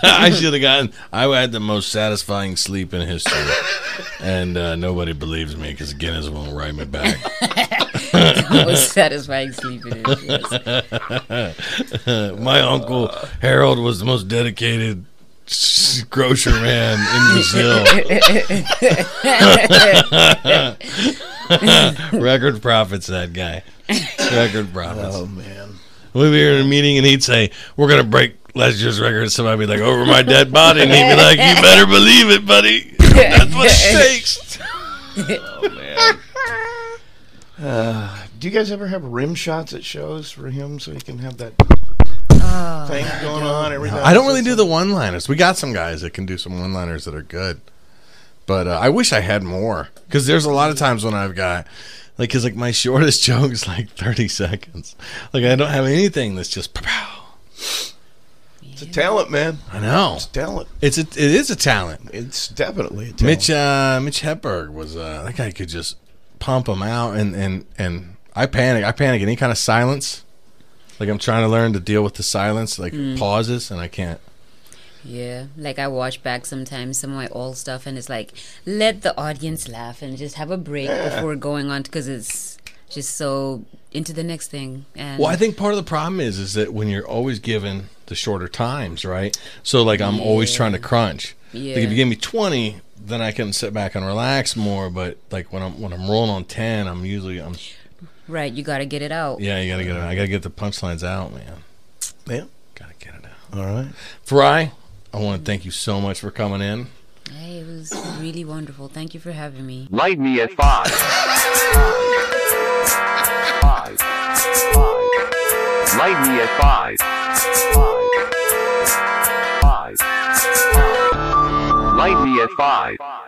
I should have gotten. I had the most satisfying sleep in history, and nobody believes me because Guinness won't write me back. The most satisfying sleep in history. My uncle Harold was the most dedicated grocer man in Brazil. Record profits, that guy. Record profits. Oh man, we'd be in a meeting and he'd say, "We're gonna break last year's record," somebody would be like, "Over my dead body," and he'd be like, "You better believe it, buddy. That's what it takes." Oh, man. Do you guys ever have rim shots at shows for him so he can have that thing going on every time? I don't really do the one-liners. We got some guys that can do some one-liners that are good. But I wish I had more because there's a lot of times when I've got... like, because like, my shortest joke is like 30 seconds. Like, I don't have anything that's just... pow-pow. It's a talent, man. I know. It's a talent. It is a talent. It's definitely a talent. Mitch Hedberg was that guy could just pump him out, and I panic any kind of silence. Like I'm trying to learn to deal with the silence, like pauses, and I can't. Yeah, like I watch back sometimes some of my old stuff, and it's like let the audience laugh and just have a break before going on because it's just so into the next thing. And well, I think part of the problem is that when you're always given the shorter times, right? So like I'm always trying to crunch. Yeah. Like if you give me 20, then I can sit back and relax more. But like when I'm rolling on 10, I'm usually Right, you got to get it out. Yeah, you got to get it out. I got to get the punchlines out, man. Yeah. Got to get it out. All right. Farai, I want to thank you so much for coming in. Hey, it was really wonderful. Thank you for having me. Light me at 5. 5. 5. 5. Light me at 5. 5. 5. 5. Light me at 5.